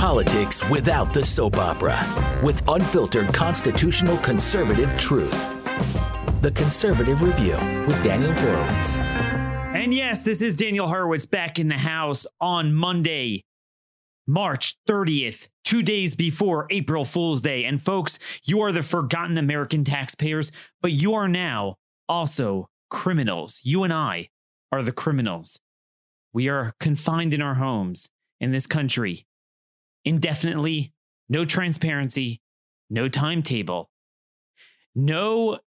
Politics without the soap opera, with unfiltered constitutional conservative truth. The Conservative Review with Daniel Horowitz. And yes, this is Daniel Horowitz back in the house on Monday, March 30th, 2 days before April Fool's Day. And folks, you are the forgotten American taxpayers, but you are now also criminals. You and I are the criminals. We are confined in our homes in this country indefinitely, no transparency, no timetable, no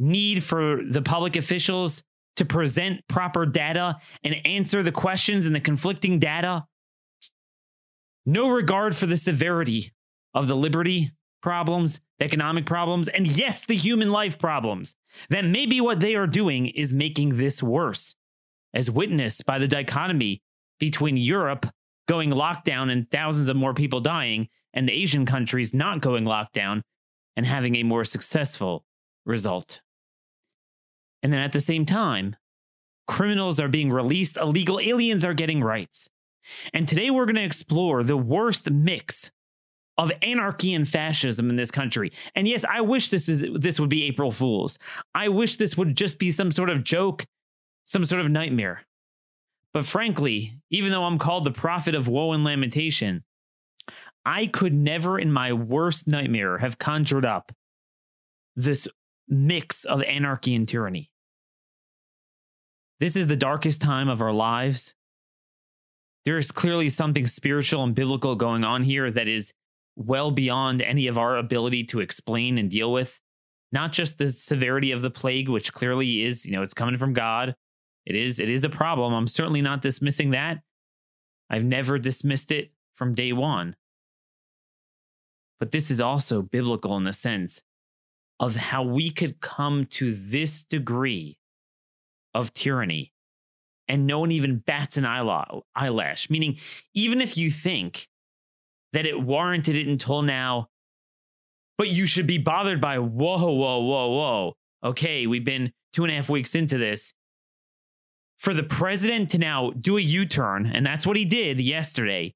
need for the public officials to present proper data and answer the questions and the conflicting data. No regard for the severity of the liberty problems, the economic problems, and yes, the human life problems. That maybe what they are doing is making this worse, as witnessed by the dichotomy between Europe going lockdown and thousands of more people dying, and the Asian countries not going lockdown and having a more successful result. And then at the same time, criminals are being released, illegal aliens are getting rights. And today we're going to explore the worst mix of anarchy and fascism in this country. And yes, I wish this would be April Fool's. I wish this would just be some sort of joke, some sort of nightmare. But frankly, even though I'm called the prophet of woe and lamentation, I could never in my worst nightmare have conjured up this mix of anarchy and tyranny. This is the darkest time of our lives. There is clearly something spiritual and biblical going on here that is well beyond any of our ability to explain and deal with. Not just the severity of the plague, which clearly is, it's coming from God. It is a problem. I'm certainly not dismissing that. I've never dismissed it from day one. But this is also biblical in the sense of how we could come to this degree of tyranny and no one even bats an eyelash. Meaning, even if you think that it warranted it until now, but you should be bothered by, whoa. Okay, we've been 2.5 weeks into this. For the president to now do a U-turn, and that's what he did yesterday.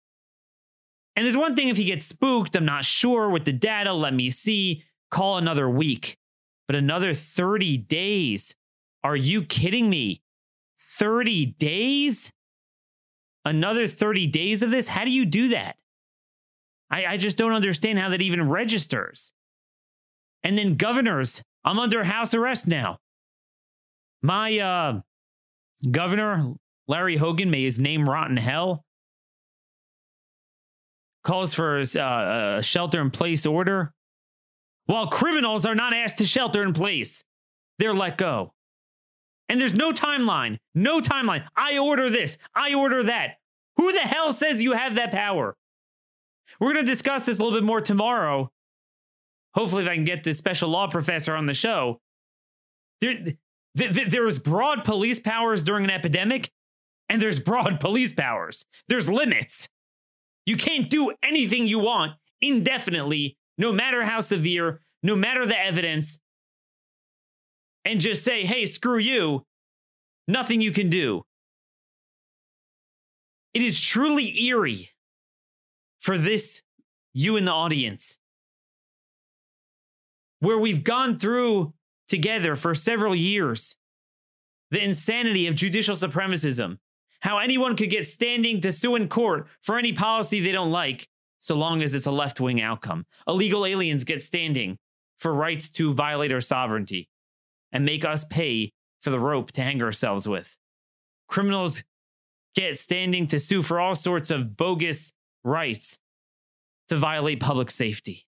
And there's one thing if he gets spooked, I'm not sure with the data, let me see, call another week. But another 30 days? Are you kidding me? 30 days? Another 30 days of this? How do you do that? I just don't understand how that even registers. And then governors, I'm under house arrest now. My, Governor Larry Hogan, may his name rot in hell, calls for a shelter-in-place order. While criminals are not asked to shelter in place, they're let go. And there's no timeline. I order this. I order that. Who the hell says you have that power? We're going to discuss this a little bit more tomorrow. Hopefully, if I can get this special law professor on the show. There was broad police powers during an epidemic, and there's broad police powers. There's limits. You can't do anything you want indefinitely, no matter how severe, no matter the evidence, and just say, hey, screw you. Nothing you can do. It is truly eerie for this, you in the audience, where we've gone through together for several years, the insanity of judicial supremacism, how anyone could get standing to sue in court for any policy they don't like, so long as it's a left-wing outcome. Illegal aliens get standing for rights to violate our sovereignty and make us pay for the rope to hang ourselves with. Criminals get standing to sue for all sorts of bogus rights to violate public safety.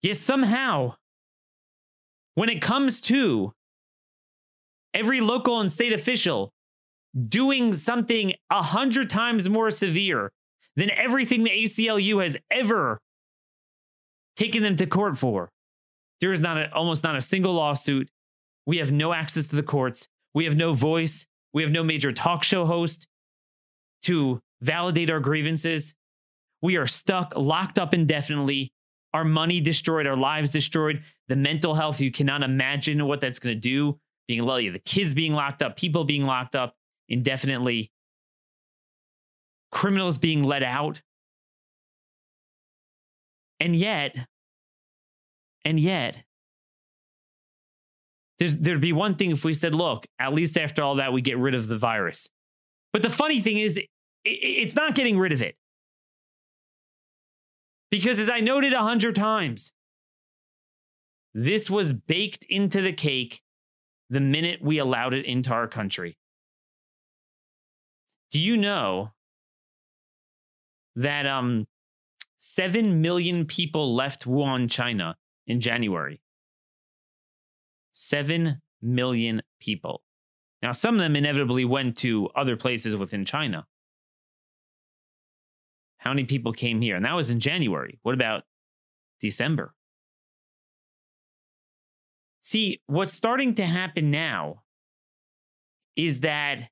Yet somehow, when it comes to every local and state official doing something 100 times more severe than everything the ACLU has ever taken them to court for, there is almost not a single lawsuit. We have no access to the courts. We have no voice. We have no major talk show host to validate our grievances. We are stuck, locked up indefinitely. Our money destroyed, our lives destroyed, the mental health, you cannot imagine what that's going to do. The kids being locked up, people being locked up indefinitely. criminals being let out. And yet, there'd be one thing if we said, look, at least after all that, we get rid of the virus. But the funny thing is, it's not getting rid of it. Because as I noted 100 times, this was baked into the cake the minute we allowed it into our country. Do you know that 7 million people left Wuhan, China in January? 7 million people. Now, some of them inevitably went to other places within China. How many people came here? And that was in January. What about December? See, what's starting to happen now is that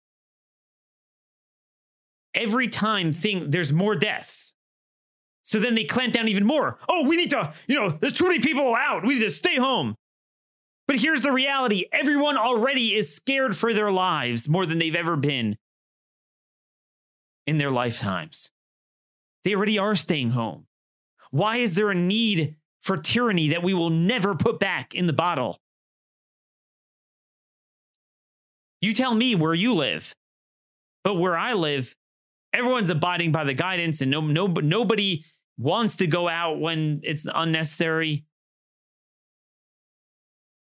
every time there's more deaths. So then they clamp down even more. Oh, we need to, there's too many people out. We need to stay home. But here's the reality. Everyone already is scared for their lives more than they've ever been in their lifetimes. They already are staying home. Why is there a need for tyranny that we will never put back in the bottle? You tell me where you live. But where I live, everyone's abiding by the guidance, and nobody wants to go out when it's unnecessary.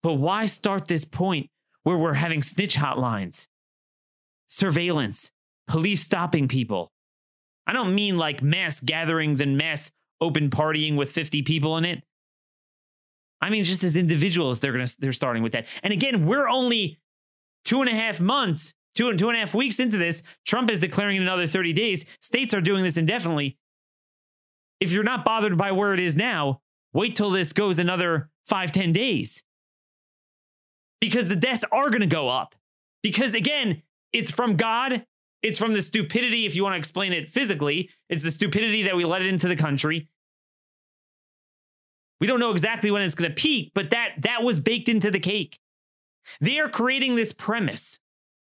But why start this point where we're having snitch hotlines, surveillance, police stopping people? I don't mean like mass gatherings and mass open partying with 50 people in it. I mean, just as individuals, they're starting with that. And again, we're only 2.5 months, 2.5 weeks into this. Trump is declaring in another 30 days. States are doing this indefinitely. If you're not bothered by where it is now, wait till this goes another 5-10 days. Because the deaths are going to go up. Because again, it's from God. It's from the stupidity, if you want to explain it physically. It's the stupidity that we let it into the country. We don't know exactly when it's going to peak, but that was baked into the cake. They are creating this premise.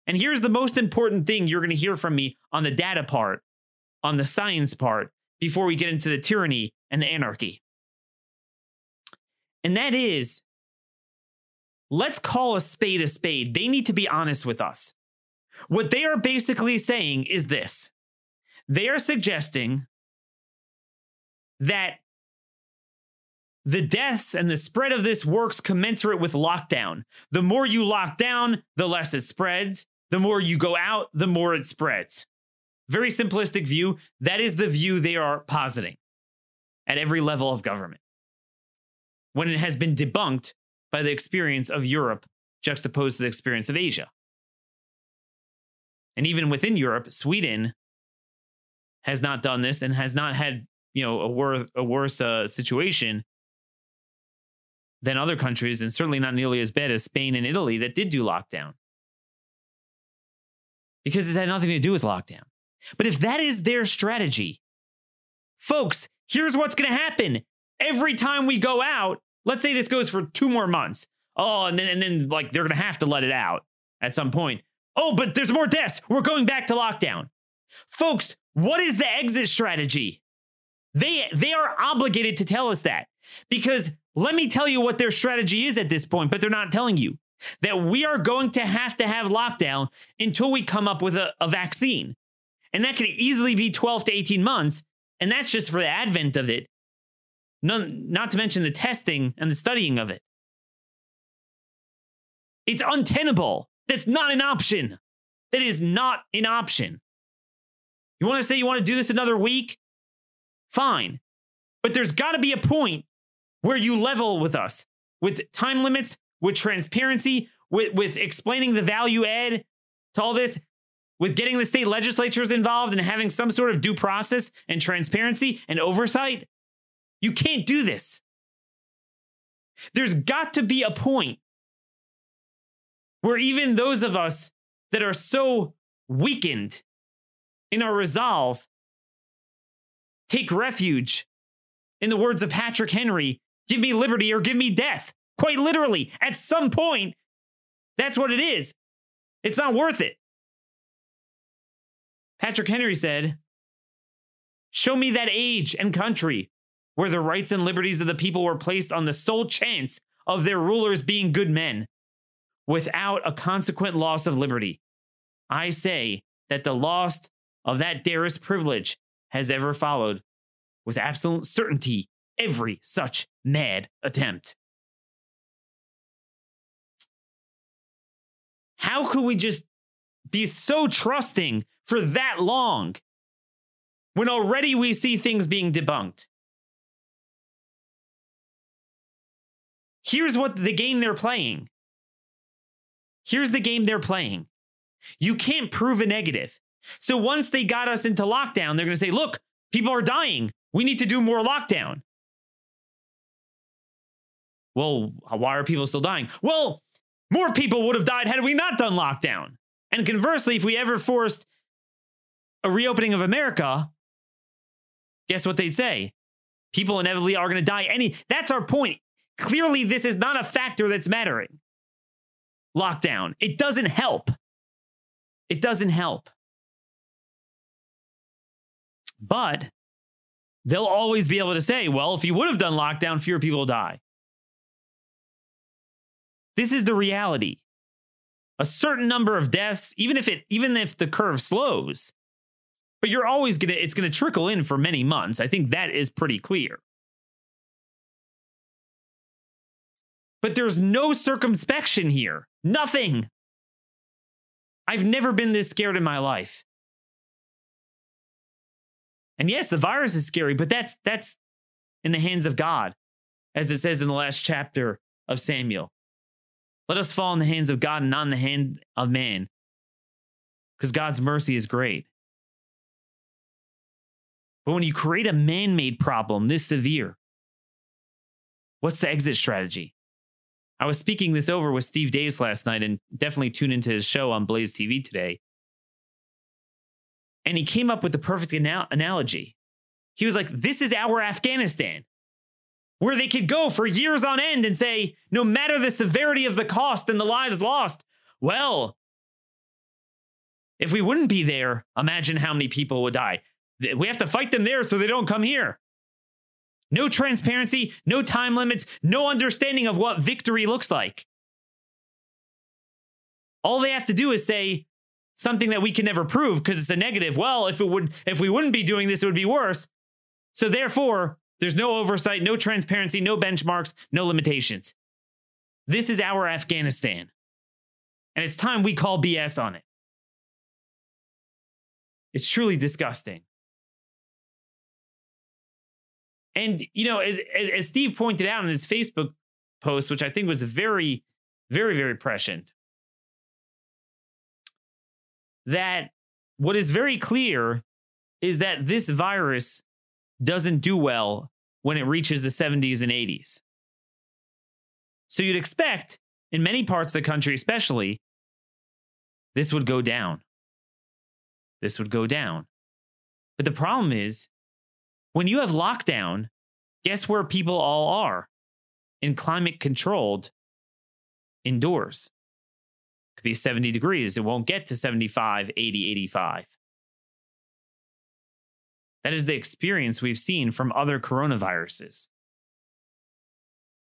And here's the most important thing you're going to hear from me on the data part, on the science part, before we get into the tyranny and the anarchy. And that is, let's call a spade a spade. They need to be honest with us. What they are basically saying is this. They are suggesting that the deaths and the spread of this works commensurate with lockdown. The more you lock down, the less it spreads. The more you go out, the more it spreads. Very simplistic view. That is the view they are positing at every level of government, when it has been debunked by the experience of Europe juxtaposed to the experience of Asia. And even within Europe, Sweden has not done this and has not had, a worse situation than other countries, and certainly not nearly as bad as Spain and Italy that did do lockdown. Because it had nothing to do with lockdown. But if that is their strategy, folks, here's what's going to happen. Every time we go out, let's say this goes for 2 more months. Oh, and then like they're going to have to let it out at some point. Oh, but there's more deaths. We're going back to lockdown. Folks, what is the exit strategy? They are obligated to tell us that, because let me tell you what their strategy is at this point, but they're not telling you that we are going to have lockdown until we come up with a vaccine. And that could easily be 12 to 18 months. And that's just for the advent of it. Not to mention the testing and the studying of it. It's untenable. That's not an option. That is not an option. You want to say you want to do this another week? Fine. But there's got to be a point where you level with us, with time limits, with transparency, with explaining the value add to all this, with getting the state legislatures involved and having some sort of due process and transparency and oversight. You can't do this. There's got to be a point where even those of us that are so weakened in our resolve take refuge in the words of Patrick Henry, give me liberty or give me death. Quite literally, at some point, that's what it is. It's not worth it. Patrick Henry said, Show me that age and country where the rights and liberties of the people were placed on the sole chance of their rulers being good men, without a consequent loss of liberty. I say that the loss of that dearest privilege has ever followed, with absolute certainty, every such mad attempt. How could we just be so trusting for that long when already we see things being debunked? Here's what the game they're playing. Here's the game they're playing. You can't prove a negative. So once they got us into lockdown, they're going to say, look, people are dying. We need to do more lockdown. Well, why are people still dying? Well, more people would have died had we not done lockdown. And conversely, if we ever forced a reopening of America, guess what they'd say? People inevitably are going to die. That's our point. Clearly, this is not a factor that's mattering. Lockdown. It doesn't help. It doesn't help. But they'll always be able to say, well, if you would have done lockdown, fewer people die. This is the reality. A certain number of deaths, even if the curve slows, but you're always it's going to trickle in for many months. I think that is pretty clear. But there's no circumspection here. Nothing. I've never been this scared in my life. And yes, the virus is scary, but that's in the hands of God, as it says in the last chapter of Samuel. Let us fall in the hands of God and not in the hand of man, because God's mercy is great. But when you create a man-made problem this severe, what's the exit strategy? I was speaking this over with Steve Davis last night, and definitely tune into his show on Blaze TV today. And he came up with the perfect analogy. He was like, this is our Afghanistan, where they could go for years on end and say, no matter the severity of the cost and the lives lost, well, if we wouldn't be there, imagine how many people would die. We have to fight them there so they don't come here. No transparency, no time limits, no understanding of what victory looks like. All they have to do is say something that we can never prove because it's a negative. Well, if we wouldn't be doing this, it would be worse. So therefore, there's no oversight, no transparency, no benchmarks, no limitations. This is our Afghanistan. And it's time we call BS on it. It's truly disgusting. And, you know, as Steve pointed out in his Facebook post, which I think was very, very, very prescient, that what is very clear is that this virus doesn't do well when it reaches the 70s and 80s. So you'd expect, in many parts of the country especially, this would go down. This would go down. But the problem is, when you have lockdown, guess where people all are? In climate-controlled indoors. It could be 70 degrees. It won't get to 75, 80, 85. That is the experience we've seen from other coronaviruses.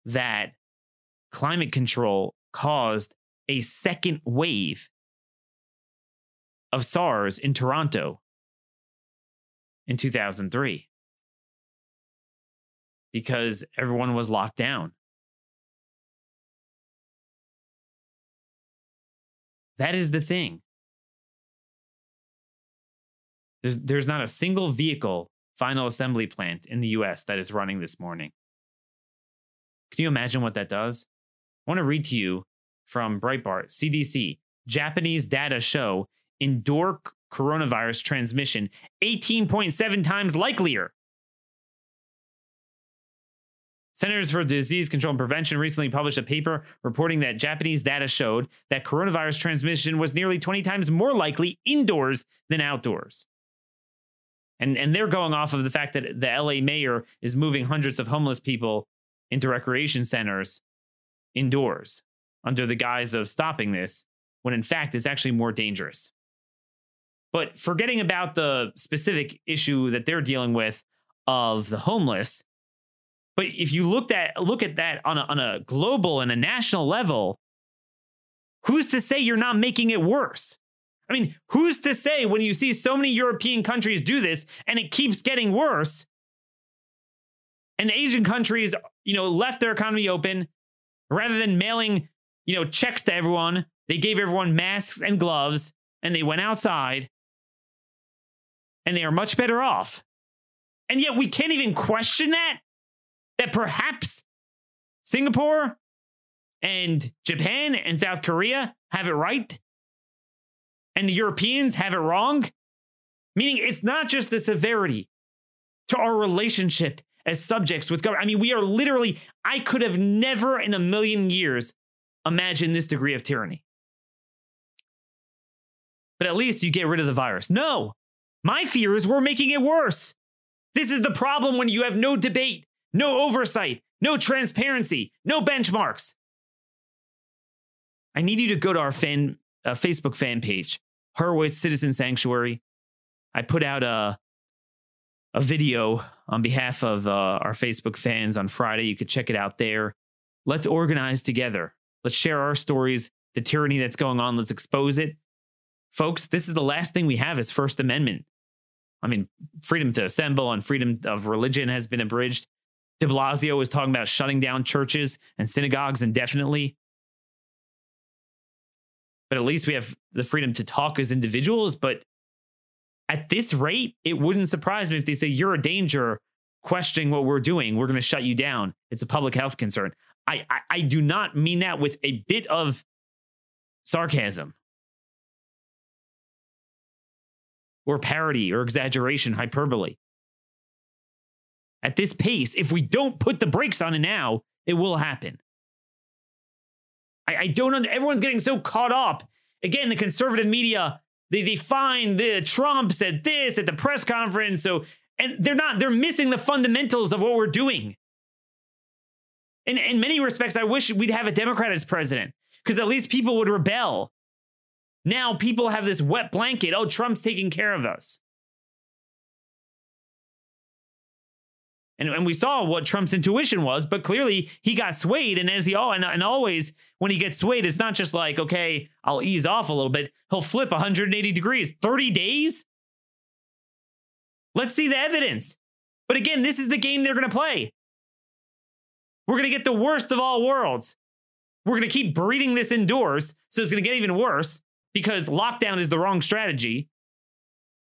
That climate control caused a second wave of SARS in Toronto in 2003. Because everyone was locked down. That is the thing. There's not a single vehicle final assembly plant in the U.S. that is running this morning. Can you imagine what that does? I want to read to you from Breitbart. CDC, Japanese data show indoor coronavirus transmission 18.7 times likelier. Centers for Disease Control and Prevention recently published a paper reporting that Japanese data showed that coronavirus transmission was nearly 20 times more likely indoors than outdoors. And they're going off of the fact that the L.A. mayor is moving hundreds of homeless people into recreation centers indoors under the guise of stopping this, when in fact it's actually more dangerous. But forgetting about the specific issue that they're dealing with of the homeless. But if you look at that on a global and a national level, who's to say you're not making it worse? I mean, who's to say when you see so many European countries do this and it keeps getting worse, and the Asian countries, left their economy open rather than mailing, checks to everyone. They gave everyone masks and gloves and they went outside and they are much better off. And yet we can't even question that perhaps Singapore and Japan and South Korea have it right and the Europeans have it wrong. Meaning it's not just the severity to our relationship as subjects with government. I mean, we are literally, I could have never in a million years imagined this degree of tyranny. But at least you get rid of the virus. No, my fear is we're making it worse. This is the problem when you have no debate, no oversight, no transparency, no benchmarks. I need you to go to our Facebook fan page, Horowitz Citizen Sanctuary. I put out a video on behalf of our Facebook fans on Friday. You could check it out there. Let's organize together. Let's share our stories, the tyranny that's going on. Let's expose it. Folks, this is the last thing we have is First Amendment. I mean, freedom to assemble and freedom of religion has been abridged. De Blasio is talking about shutting down churches and synagogues indefinitely. But at least we have the freedom to talk as individuals. But at this rate, it wouldn't surprise me if they say, you're a danger, questioning what we're doing. We're going to shut you down. It's a public health concern. I do not mean that with a bit of sarcasm or parody or exaggeration, hyperbole. At this pace, if we don't put the brakes on it now, it will happen. I don't know. Everyone's getting so caught up. Again, the conservative media, they find the Trump said this at the press conference. So, and they're missing the fundamentals of what we're doing. And in many respects, I wish we'd have a Democrat as president because at least people would rebel. Now people have this wet blanket. Oh, Trump's taking care of us. And we saw what Trump's intuition was, but clearly he got swayed. And as always, when he gets swayed, it's not just like, okay, I'll ease off a little bit. He'll flip 180 degrees, 30 days. Let's see the evidence. But again, this is the game they're going to play. We're going to get the worst of all worlds. We're going to keep breeding this indoors. So it's going to get even worse because lockdown is the wrong strategy.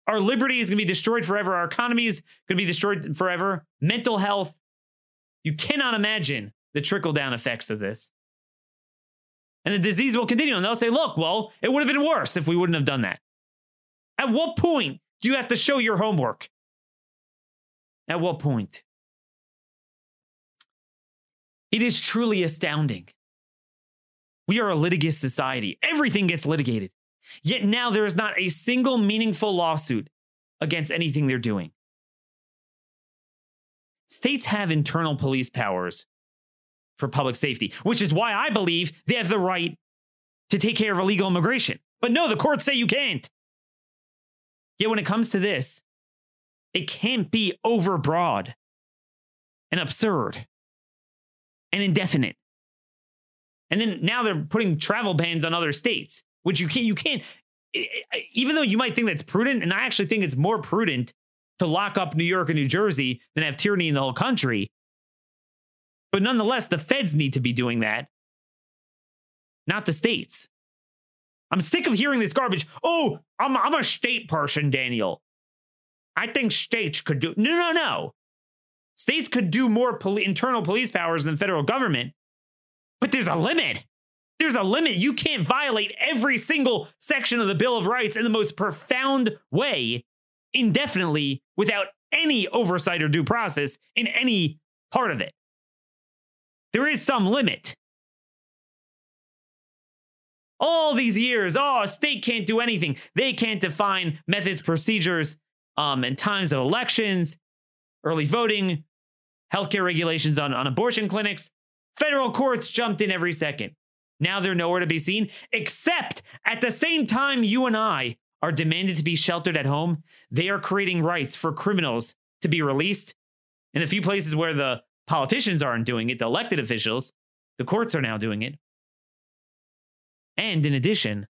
Our liberty is going to be destroyed forever. Our economy is going to be destroyed forever. Mental health. You cannot imagine the trickle-down effects of this. And the disease will continue. And they'll say, look, well, it would have been worse if we wouldn't have done that. At what point do you have to show your homework? At what point? It is truly astounding. We are a litigious society. Everything gets litigated. Yet now there is not a single meaningful lawsuit against anything they're doing. States have internal police powers for public safety, which is why I believe they have the right to take care of illegal immigration. But no, the courts say you can't. Yet when it comes to this, it can't be overbroad and absurd and indefinite. And then now they're putting travel bans on other states. Which you can't, even though you might think that's prudent, and I actually think it's more prudent to lock up New York and New Jersey than have tyranny in the whole country. But nonetheless, the feds need to be doing that, not the states. I'm sick of hearing this garbage. Oh, I'm a state person, Daniel. I think states could do, no. States could do more internal police powers than federal government, but there's a limit. There's a limit. You can't violate every single section of the Bill of Rights in the most profound way indefinitely without any oversight or due process in any part of it. There is some limit. All these years, a state can't do anything. They can't define methods, procedures, and times of elections, early voting, healthcare regulations on abortion clinics. Federal courts jumped in every second. Now they're nowhere to be seen, except at the same time you and I are demanded to be sheltered at home, they are creating rights for criminals to be released. In the few places where the politicians aren't doing it, the elected officials, the courts are now doing it. And in addition,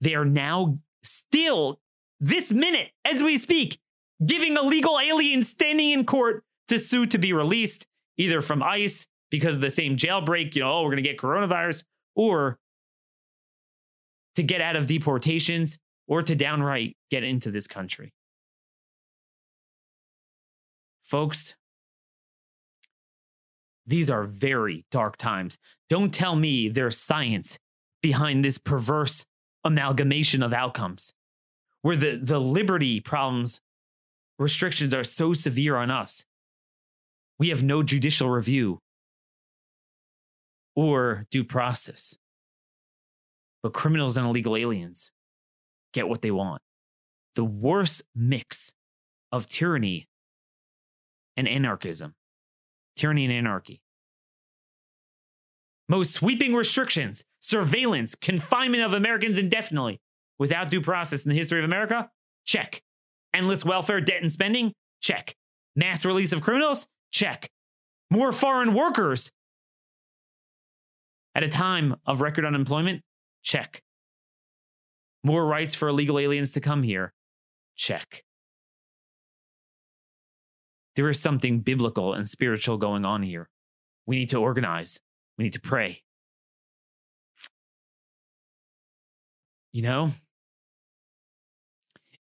they are now still, this minute, as we speak, giving illegal aliens standing in court to sue to be released, either from ICE because of the same jailbreak, we're going to get coronavirus, or to get out of deportations, or to downright get into this country. Folks, these are very dark times. Don't tell me there's science behind this perverse amalgamation of outcomes, where the liberty problems, restrictions are so severe on us. We have no judicial review or due process. But criminals and illegal aliens get what they want. The worst mix of tyranny and anarchism. Tyranny and anarchy. Most sweeping restrictions, surveillance, confinement of Americans indefinitely without due process in the history of America? Check. Endless welfare, debt, and spending? Check. Mass release of criminals? Check. More foreign workers at a time of record unemployment? Check. More rights for illegal aliens to come here? Check. There is something biblical and spiritual going on here. We need to organize. We need to pray.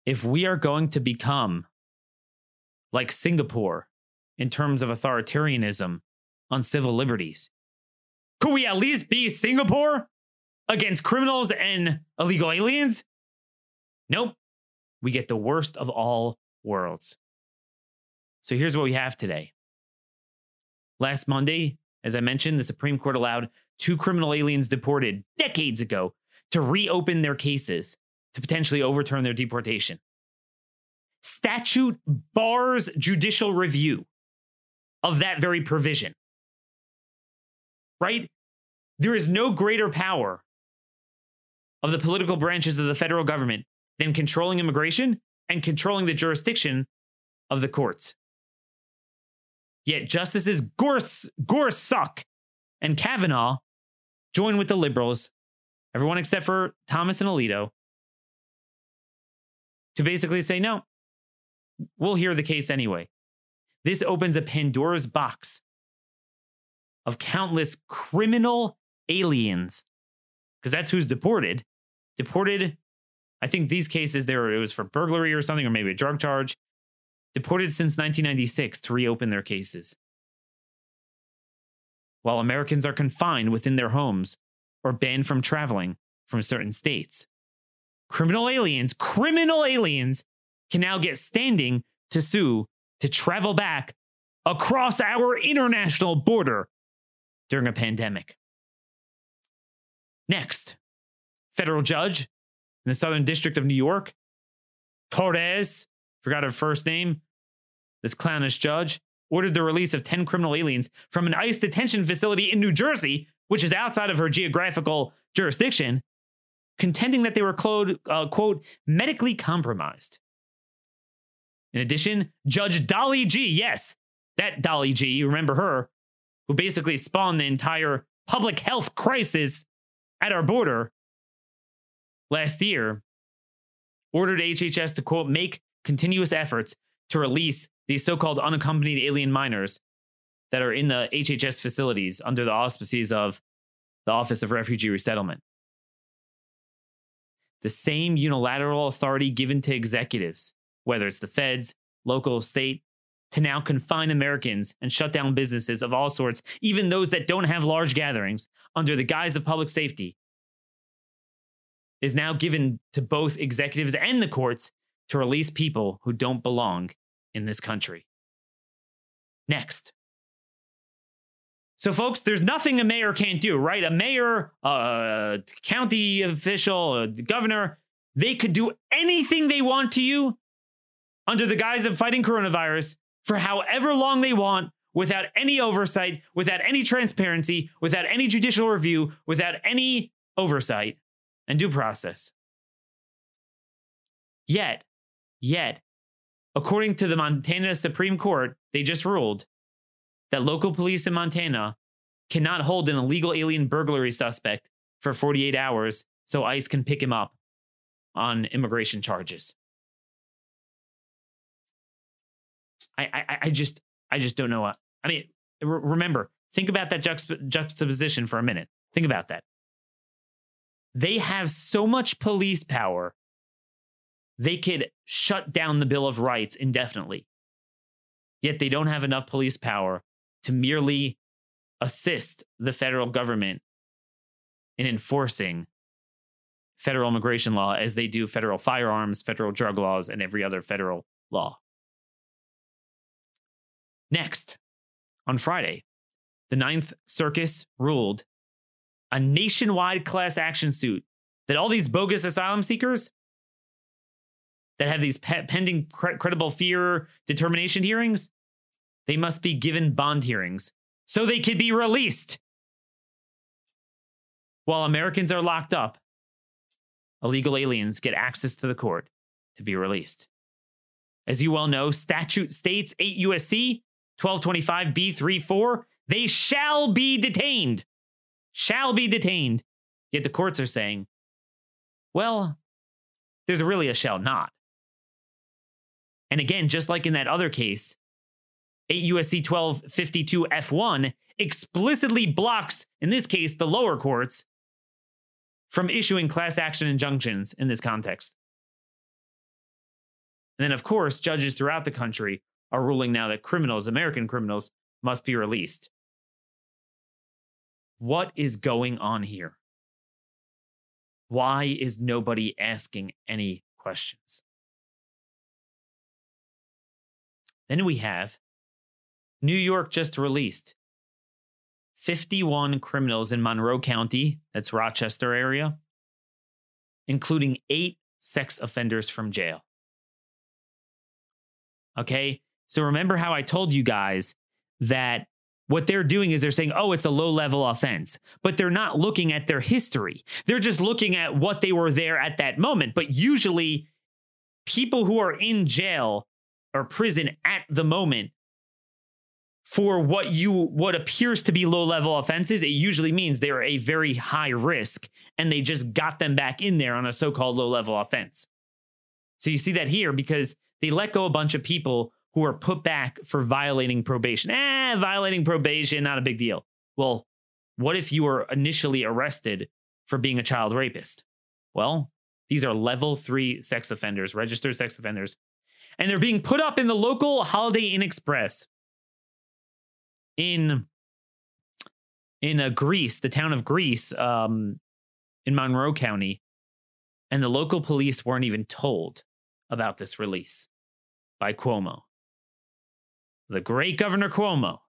If we are going to become like Singapore in terms of authoritarianism on civil liberties, could we at least be Singapore against criminals and illegal aliens? Nope. We get the worst of all worlds. So here's what we have today. Last Monday, as I mentioned, the Supreme Court allowed 2 criminal aliens deported decades ago to reopen their cases to potentially overturn their deportation. Statute bars judicial review of that very provision. Right? There is no greater power of the political branches of the federal government than controlling immigration and controlling the jurisdiction of the courts. Yet Justices Gorsuch and Kavanaugh join with the liberals, everyone except for Thomas and Alito, to basically say, no, we'll hear the case anyway. This opens a Pandora's box of countless criminal aliens, because that's who's deported. I think these cases there, it was for burglary or something, or maybe a drug charge. Deported since 1996 to reopen their cases. While Americans are confined within their homes or banned from traveling from certain states, criminal aliens can now get standing to sue to travel back across our international border during a pandemic. Next, federal judge in the Southern District of New York, Torres, forgot her first name, this clownish judge, ordered the release of 10 criminal aliens from an ICE detention facility in New Jersey, which is outside of her geographical jurisdiction, contending that they were, quote, medically compromised. In addition, Judge Dolly G, yes, that Dolly G, remember her, who basically spawned the entire public health crisis at our border last year, ordered HHS to, quote, make continuous efforts to release these so-called unaccompanied alien minors that are in the HHS facilities under the auspices of the Office of Refugee Resettlement. The same unilateral authority given to executives, whether it's the feds, local, state, to now confine Americans and shut down businesses of all sorts, even those that don't have large gatherings, under the guise of public safety, is now given to both executives and the courts to release people who don't belong in this country. Next. So, folks, there's nothing a mayor can't do, right? A mayor, a county official, a governor, they could do anything they want to you under the guise of fighting coronavirus for however long they want, without any oversight, without any transparency, without any judicial review, without any oversight and due process. Yet, according to the Montana Supreme Court, they just ruled that local police in Montana cannot hold an illegal alien burglary suspect for 48 hours so ICE can pick him up on immigration charges. I just don't know. I mean, remember, think about that juxtaposition for a minute. Think about that. They have so much police power, they could shut down the Bill of Rights indefinitely. Yet they don't have enough police power to merely assist the federal government in enforcing federal immigration law as they do federal firearms, federal drug laws, and every other federal law. Next, on Friday, the Ninth Circus ruled a nationwide class action suit that all these bogus asylum seekers that have these pending credible fear determination hearings, they must be given bond hearings so they could be released. While Americans are locked up, illegal aliens get access to the court to be released. As you well know, statute states 8 U.S.C. 1225B34, they shall be detained. Shall be detained. Yet the courts are saying, well, there's really a shall not. And again, just like in that other case, 8 U.S.C. 1252F1 explicitly blocks, in this case, the lower courts from issuing class action injunctions in this context. And then, of course, judges throughout the country are ruling now that criminals, American criminals, must be released. What is going on here? Why is nobody asking any questions? Then we have New York just released 51 criminals in Monroe County, that's Rochester area, including 8 sex offenders from jail. Okay, so remember how I told you guys that what they're doing is they're saying, oh, it's a low-level offense, but they're not looking at their history. They're just looking at what they were there at that moment. But usually people who are in jail or prison at the moment for what appears to be low-level offenses, it usually means they're a very high risk and they just got them back in there on a so-called low-level offense. So you see that here because they let go a bunch of people who are put back for violating probation. Violating probation, not a big deal. Well, what if you were initially arrested for being a child rapist? Well, these are level 3 sex offenders, registered sex offenders, and they're being put up in the local Holiday Inn Express in Greece, the town of Greece, in Monroe County, and the local police weren't even told about this release by Cuomo. The great Governor Cuomo.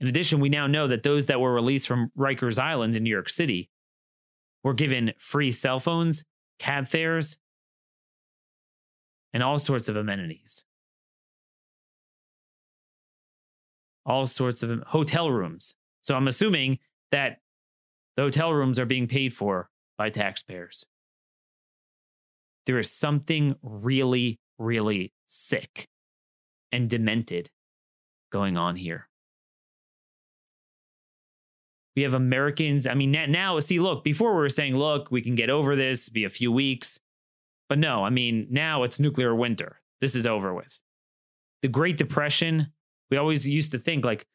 In addition, we now know that those that were released from Rikers Island in New York City were given free cell phones, cab fares, and all sorts of amenities. All sorts of hotel rooms. So I'm assuming that the hotel rooms are being paid for by taxpayers. There is something really, really sick and demented going on here. We have Americans. I mean, now, see, look, before we were saying, look, we can get over this, be a few weeks. But no, I mean, now it's nuclear winter. This is over with. The Great Depression, we always used to think like,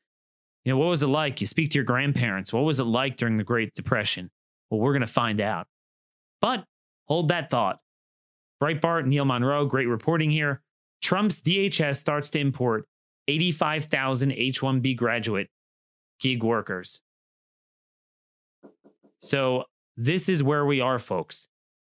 you know, what was it like? You speak to your grandparents. What was it like during the Great Depression? Well, we're going to find out. But hold that thought. Breitbart, Neil Monroe, great reporting here. Trump's DHS starts to import 85,000 H-1B graduate gig workers. So this is where we are, folks.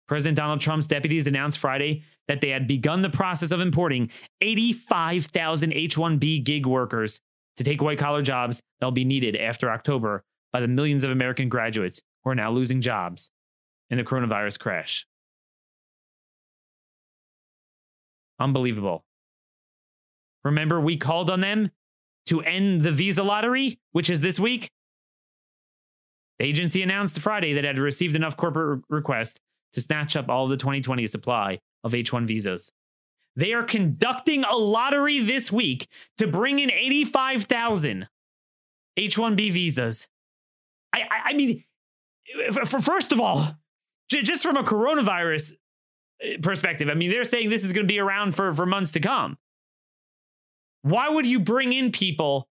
President Donald Trump's deputies announced Friday that they had begun the process of importing 85,000 H-1B gig workers to take white-collar jobs that will be needed after October by the millions of American graduates who are now losing jobs in the coronavirus crash. Unbelievable. Remember, we called on them to end the visa lottery, which is this week. The agency announced Friday that it had received enough corporate requests to snatch up all of the 2020 supply of H-1 visas. They are conducting a lottery this week to bring in 85,000 H-1B visas. I mean, first of all, just from a coronavirus perspective, I mean, they're saying this is going to be around for months to come. Why would you bring in people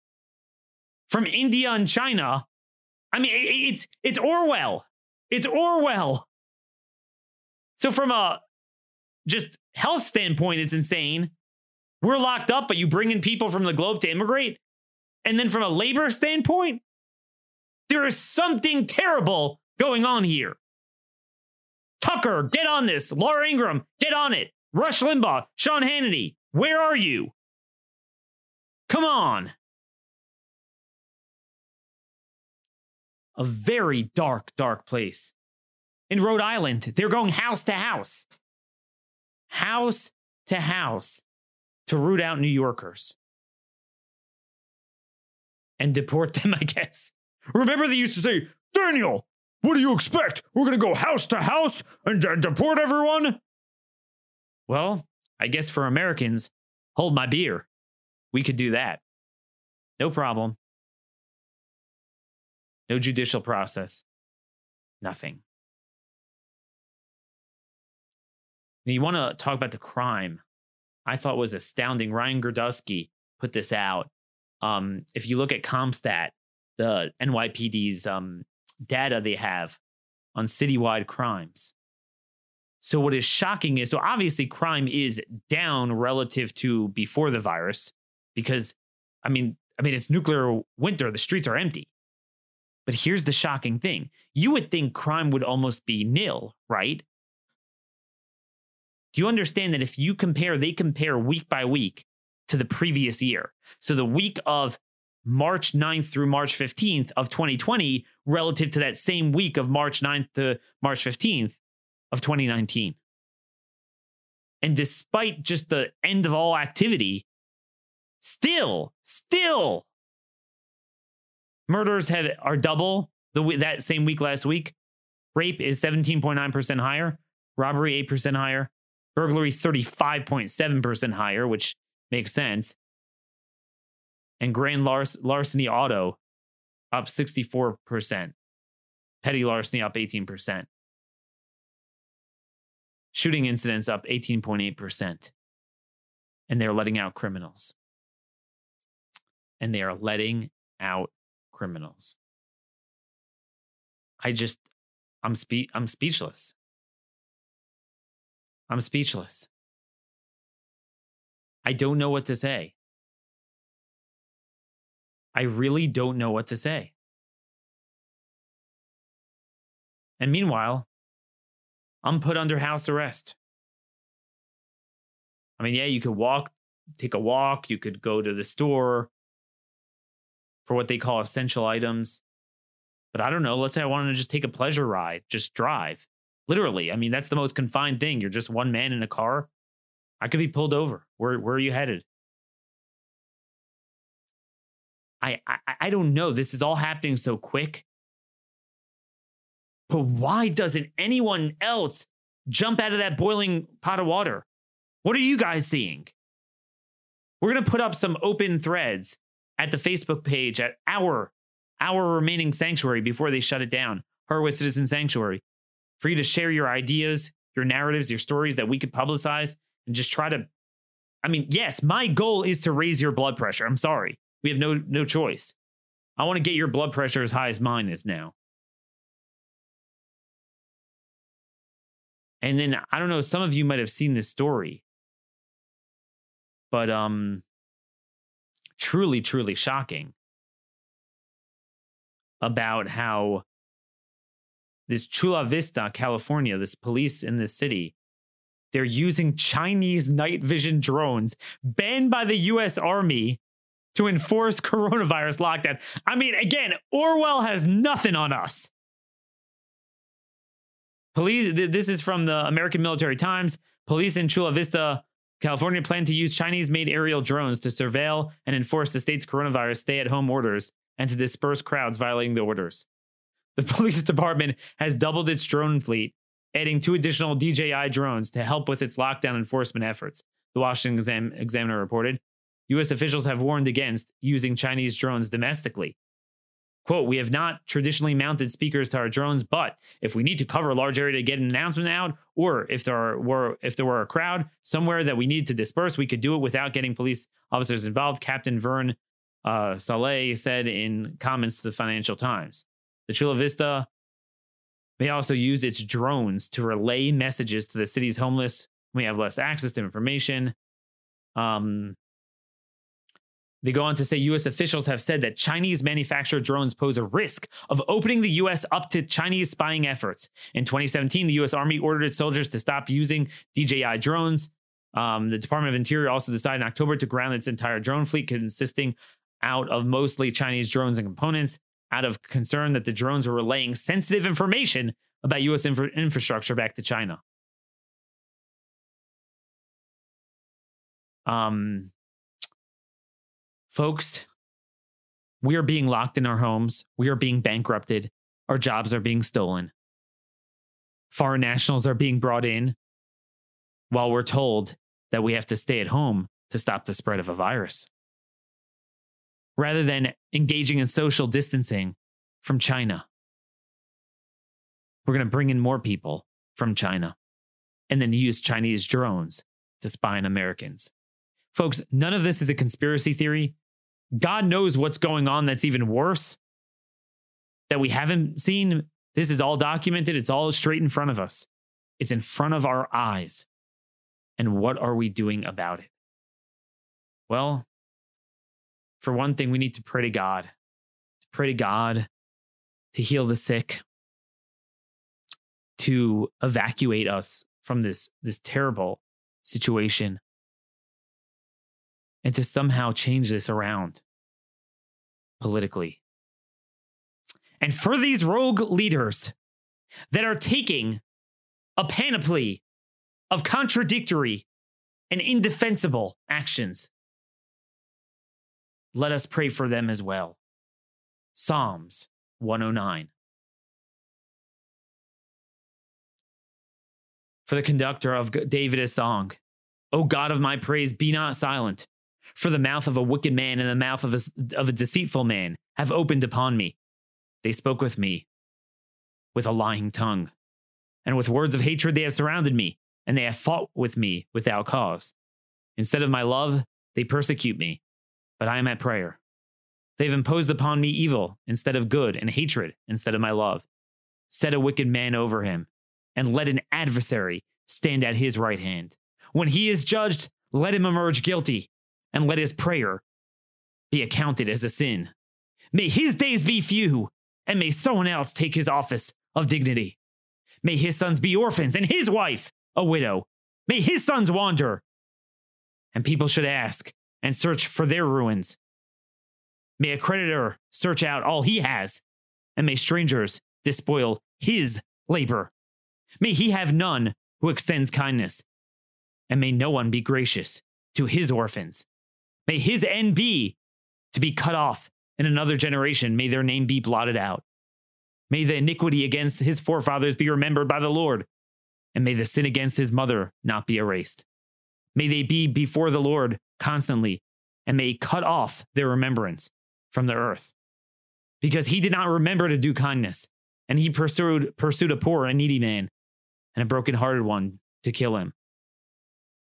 from India and China? I mean, it's Orwell. It's Orwell. So from a just health standpoint, it's insane. We're locked up, but you bring in people from the globe to immigrate. And then from a labor standpoint, there is something terrible going on here. Tucker, get on this. Laura Ingram, get on it. Rush Limbaugh, Sean Hannity, where are you? Come on. A very dark, dark place. In Rhode Island, they're going house to house. House to house to root out New Yorkers. And deport them, I guess. Remember they used to say, Daniel, what do you expect? We're going to go house to house and deport everyone? Well, I guess for Americans, hold my beer. We could do that. No problem. No judicial process. Nothing. Now you want to talk about the crime. I thought was astounding. Ryan Gurdusky put this out. If you look at Comstat, the NYPD's data they have on citywide crimes. So what is shocking is, so obviously crime is down relative to before the virus because, I mean, it's nuclear winter. The streets are empty. But here's the shocking thing. You would think crime would almost be nil, right? Do you understand that if you compare, they compare week by week to the previous year? So the week of March 9th through March 15th of 2020 relative to that same week of March 9th to March 15th of 2019. And despite just the end of all activity, still murders are double that same week last week. Rape is 17.9% higher, robbery 8% higher, burglary 35.7% higher, which makes sense. And grand larceny auto up 64%. Petty larceny up 18%. Shooting incidents up 18.8%. And they're letting out criminals. I'm speechless. I'm speechless. I don't know what to say. I really don't know what to say. And meanwhile, I'm put under house arrest. I mean, yeah, you could take a walk. You could go to the store for what they call essential items. But I don't know. Let's say I wanted to just take a pleasure ride, just drive. Literally. I mean, that's the most confined thing. You're just one man in a car. I could be pulled over. Where are you headed? I don't know. This is all happening so quick. But why doesn't anyone else jump out of that boiling pot of water? What are you guys seeing? We're going to put up some open threads at the Facebook page at our remaining sanctuary before they shut it down. Horowitz Citizen Sanctuary. For you to share your ideas, your narratives, your stories that we could publicize and just try to. I mean, yes, my goal is to raise your blood pressure. I'm sorry. We have no choice. I want to get your blood pressure as high as mine is now. And then, I don't know, some of you might have seen this story. But truly, truly shocking about how this Chula Vista, California, this police in this city, they're using Chinese night vision drones banned by the U.S. Army to enforce coronavirus lockdown. I mean, again, Orwell has nothing on us. Police. This is from the American Military Times. Police in Chula Vista, California, plan to use Chinese-made aerial drones to surveil and enforce the state's coronavirus stay-at-home orders and to disperse crowds violating the orders. The police department has doubled its drone fleet, adding 2 additional DJI drones to help with its lockdown enforcement efforts, the Washington Examiner reported. U.S. officials have warned against using Chinese drones domestically. Quote, we have not traditionally mounted speakers to our drones, but if we need to cover a large area to get an announcement out, or if there were a crowd somewhere that we needed to disperse, we could do it without getting police officers involved, Captain Vern Saleh said in comments to the Financial Times. The Chula Vista may also use its drones to relay messages to the city's homeless. We have less access to information. They go on to say U.S. officials have said that Chinese manufactured drones pose a risk of opening the U.S. up to Chinese spying efforts. In 2017, the U.S. Army ordered its soldiers to stop using DJI drones. The Department of Interior also decided in October to ground its entire drone fleet, consisting out of mostly Chinese drones and components, out of concern that the drones were relaying sensitive information about U.S. infrastructure back to China. Folks, we are being locked in our homes. We are being bankrupted. Our jobs are being stolen. Foreign nationals are being brought in while we're told that we have to stay at home to stop the spread of a virus. Rather than engaging in social distancing from China, we're going to bring in more people from China and then use Chinese drones to spy on Americans. Folks, none of this is a conspiracy theory. God knows what's going on that's even worse that we haven't seen. This is all documented. It's all straight in front of us. It's in front of our eyes. And what are we doing about it? Well, for one thing, we need to pray to God. To pray to God to heal the sick, to evacuate us from this terrible situation, and to somehow change this around politically. And for these rogue leaders that are taking a panoply of contradictory and indefensible actions, let us pray for them as well. Psalms 109. For the conductor of David, a song. O God of my praise, be not silent. For the mouth of a wicked man and the mouth of a deceitful man have opened upon me. They spoke with me with a lying tongue, and with words of hatred they have surrounded me, and they have fought with me without cause. Instead of my love, they persecute me, but I am at prayer. They have imposed upon me evil instead of good, and hatred instead of my love. Set a wicked man over him, and let an adversary stand at his right hand. When he is judged, let him emerge guilty, and let his prayer be accounted as a sin. May his days be few, and may someone else take his office of dignity. May his sons be orphans, and his wife a widow. May his sons wander, and people should ask and search for their ruins. May a creditor search out all he has, and may strangers despoil his labor. May he have none who extends kindness, and may no one be gracious to his orphans. May his end be to be cut off in another generation. May their name be blotted out. May the iniquity against his forefathers be remembered by the Lord, and may the sin against his mother not be erased. May they be before the Lord constantly, and may he cut off their remembrance from the earth. Because he did not remember to do kindness, and he pursued a poor and needy man, and a brokenhearted one to kill him.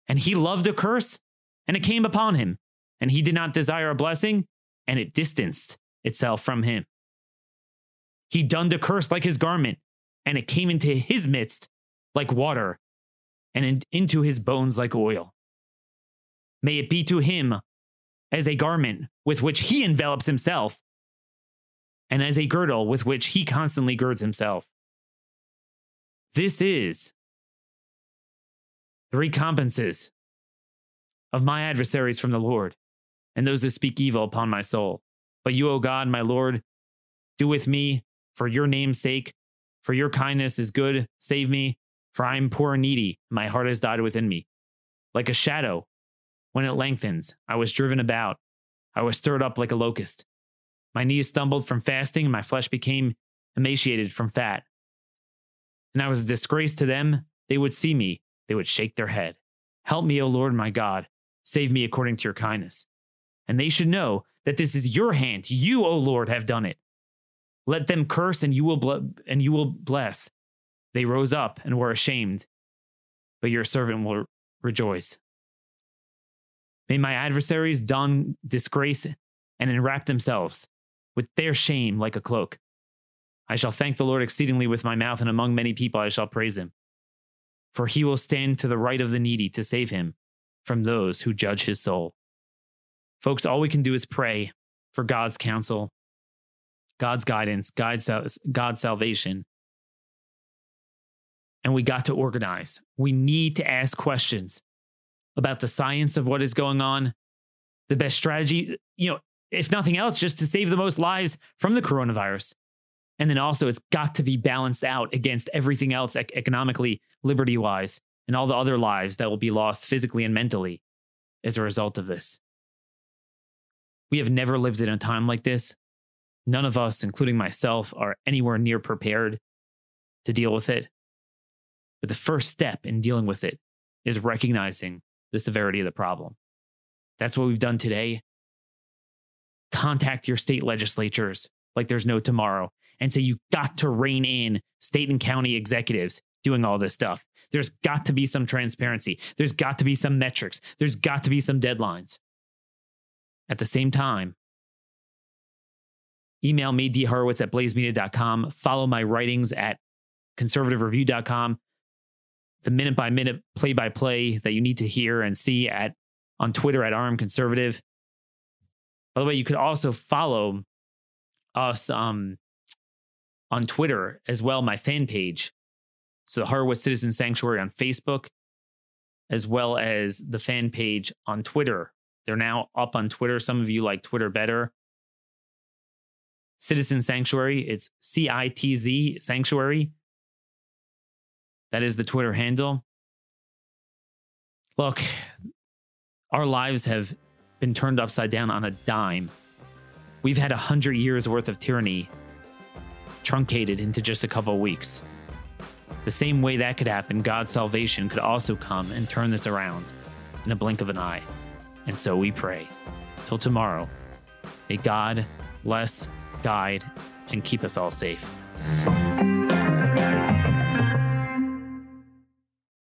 And he loved a curse, and it came upon him, and he did not desire a blessing, and it distanced itself from him. He donned a curse like his garment, and it came into his midst like water, and into his bones like oil. May it be to him as a garment with which he envelops himself, and as a girdle with which he constantly girds himself. This is the recompenses of my adversaries from the Lord, and those who speak evil upon my soul. But you, O God, my Lord, do with me for your name's sake, for your kindness is good. Save me, for I am poor and needy, and my heart has died within me. Like a shadow, when it lengthens, I was driven about. I was stirred up like a locust. My knees stumbled from fasting, and my flesh became emaciated from fat. And I was a disgrace to them. They would see me. They would shake their head. Help me, O Lord, my God. Save me according to your kindness. And they should know that this is your hand. You, O Lord, have done it. Let them curse, and you will bless. They rose up and were ashamed, but your servant will rejoice. May my adversaries don disgrace and enwrap themselves with their shame like a cloak. I shall thank the Lord exceedingly with my mouth, and among many people I shall praise him. For he will stand to the right of the needy to save him from those who judge his soul. Folks, all we can do is pray for God's counsel, God's guidance, God's salvation. And we got to organize. We need to ask questions about the science of what is going on, the best strategy, if nothing else, just to save the most lives from the coronavirus. And then also it's got to be balanced out against everything else economically, liberty-wise, and all the other lives that will be lost physically and mentally as a result of this. We have never lived in a time like this. None of us, including myself, are anywhere near prepared to deal with it. But the first step in dealing with it is recognizing the severity of the problem. That's what we've done today. Contact your state legislatures like there's no tomorrow and say you got to rein in state and county executives doing all this stuff. There's got to be some transparency. There's got to be some metrics. There's got to be some deadlines. At the same time, email me, dhorowitz@blazemedia.com. Follow my writings at conservativereview.com. The minute-by-minute play-by-play that you need to hear and see on Twitter at @rmconservative. By the way, you could also follow us on Twitter as well, my fan page. So the Horowitz Citizen Sanctuary on Facebook, as well as the fan page on Twitter. They're now up on Twitter. Some of you like Twitter better. Citizen Sanctuary, it's CITZ Sanctuary. That is the Twitter handle. Look, our lives have been turned upside down on a dime. We've had 100 years worth of tyranny truncated into just a couple of weeks. The same way that could happen, God's salvation could also come and turn this around in a blink of an eye. And so we pray. Till tomorrow, may God bless, guide, and keep us all safe.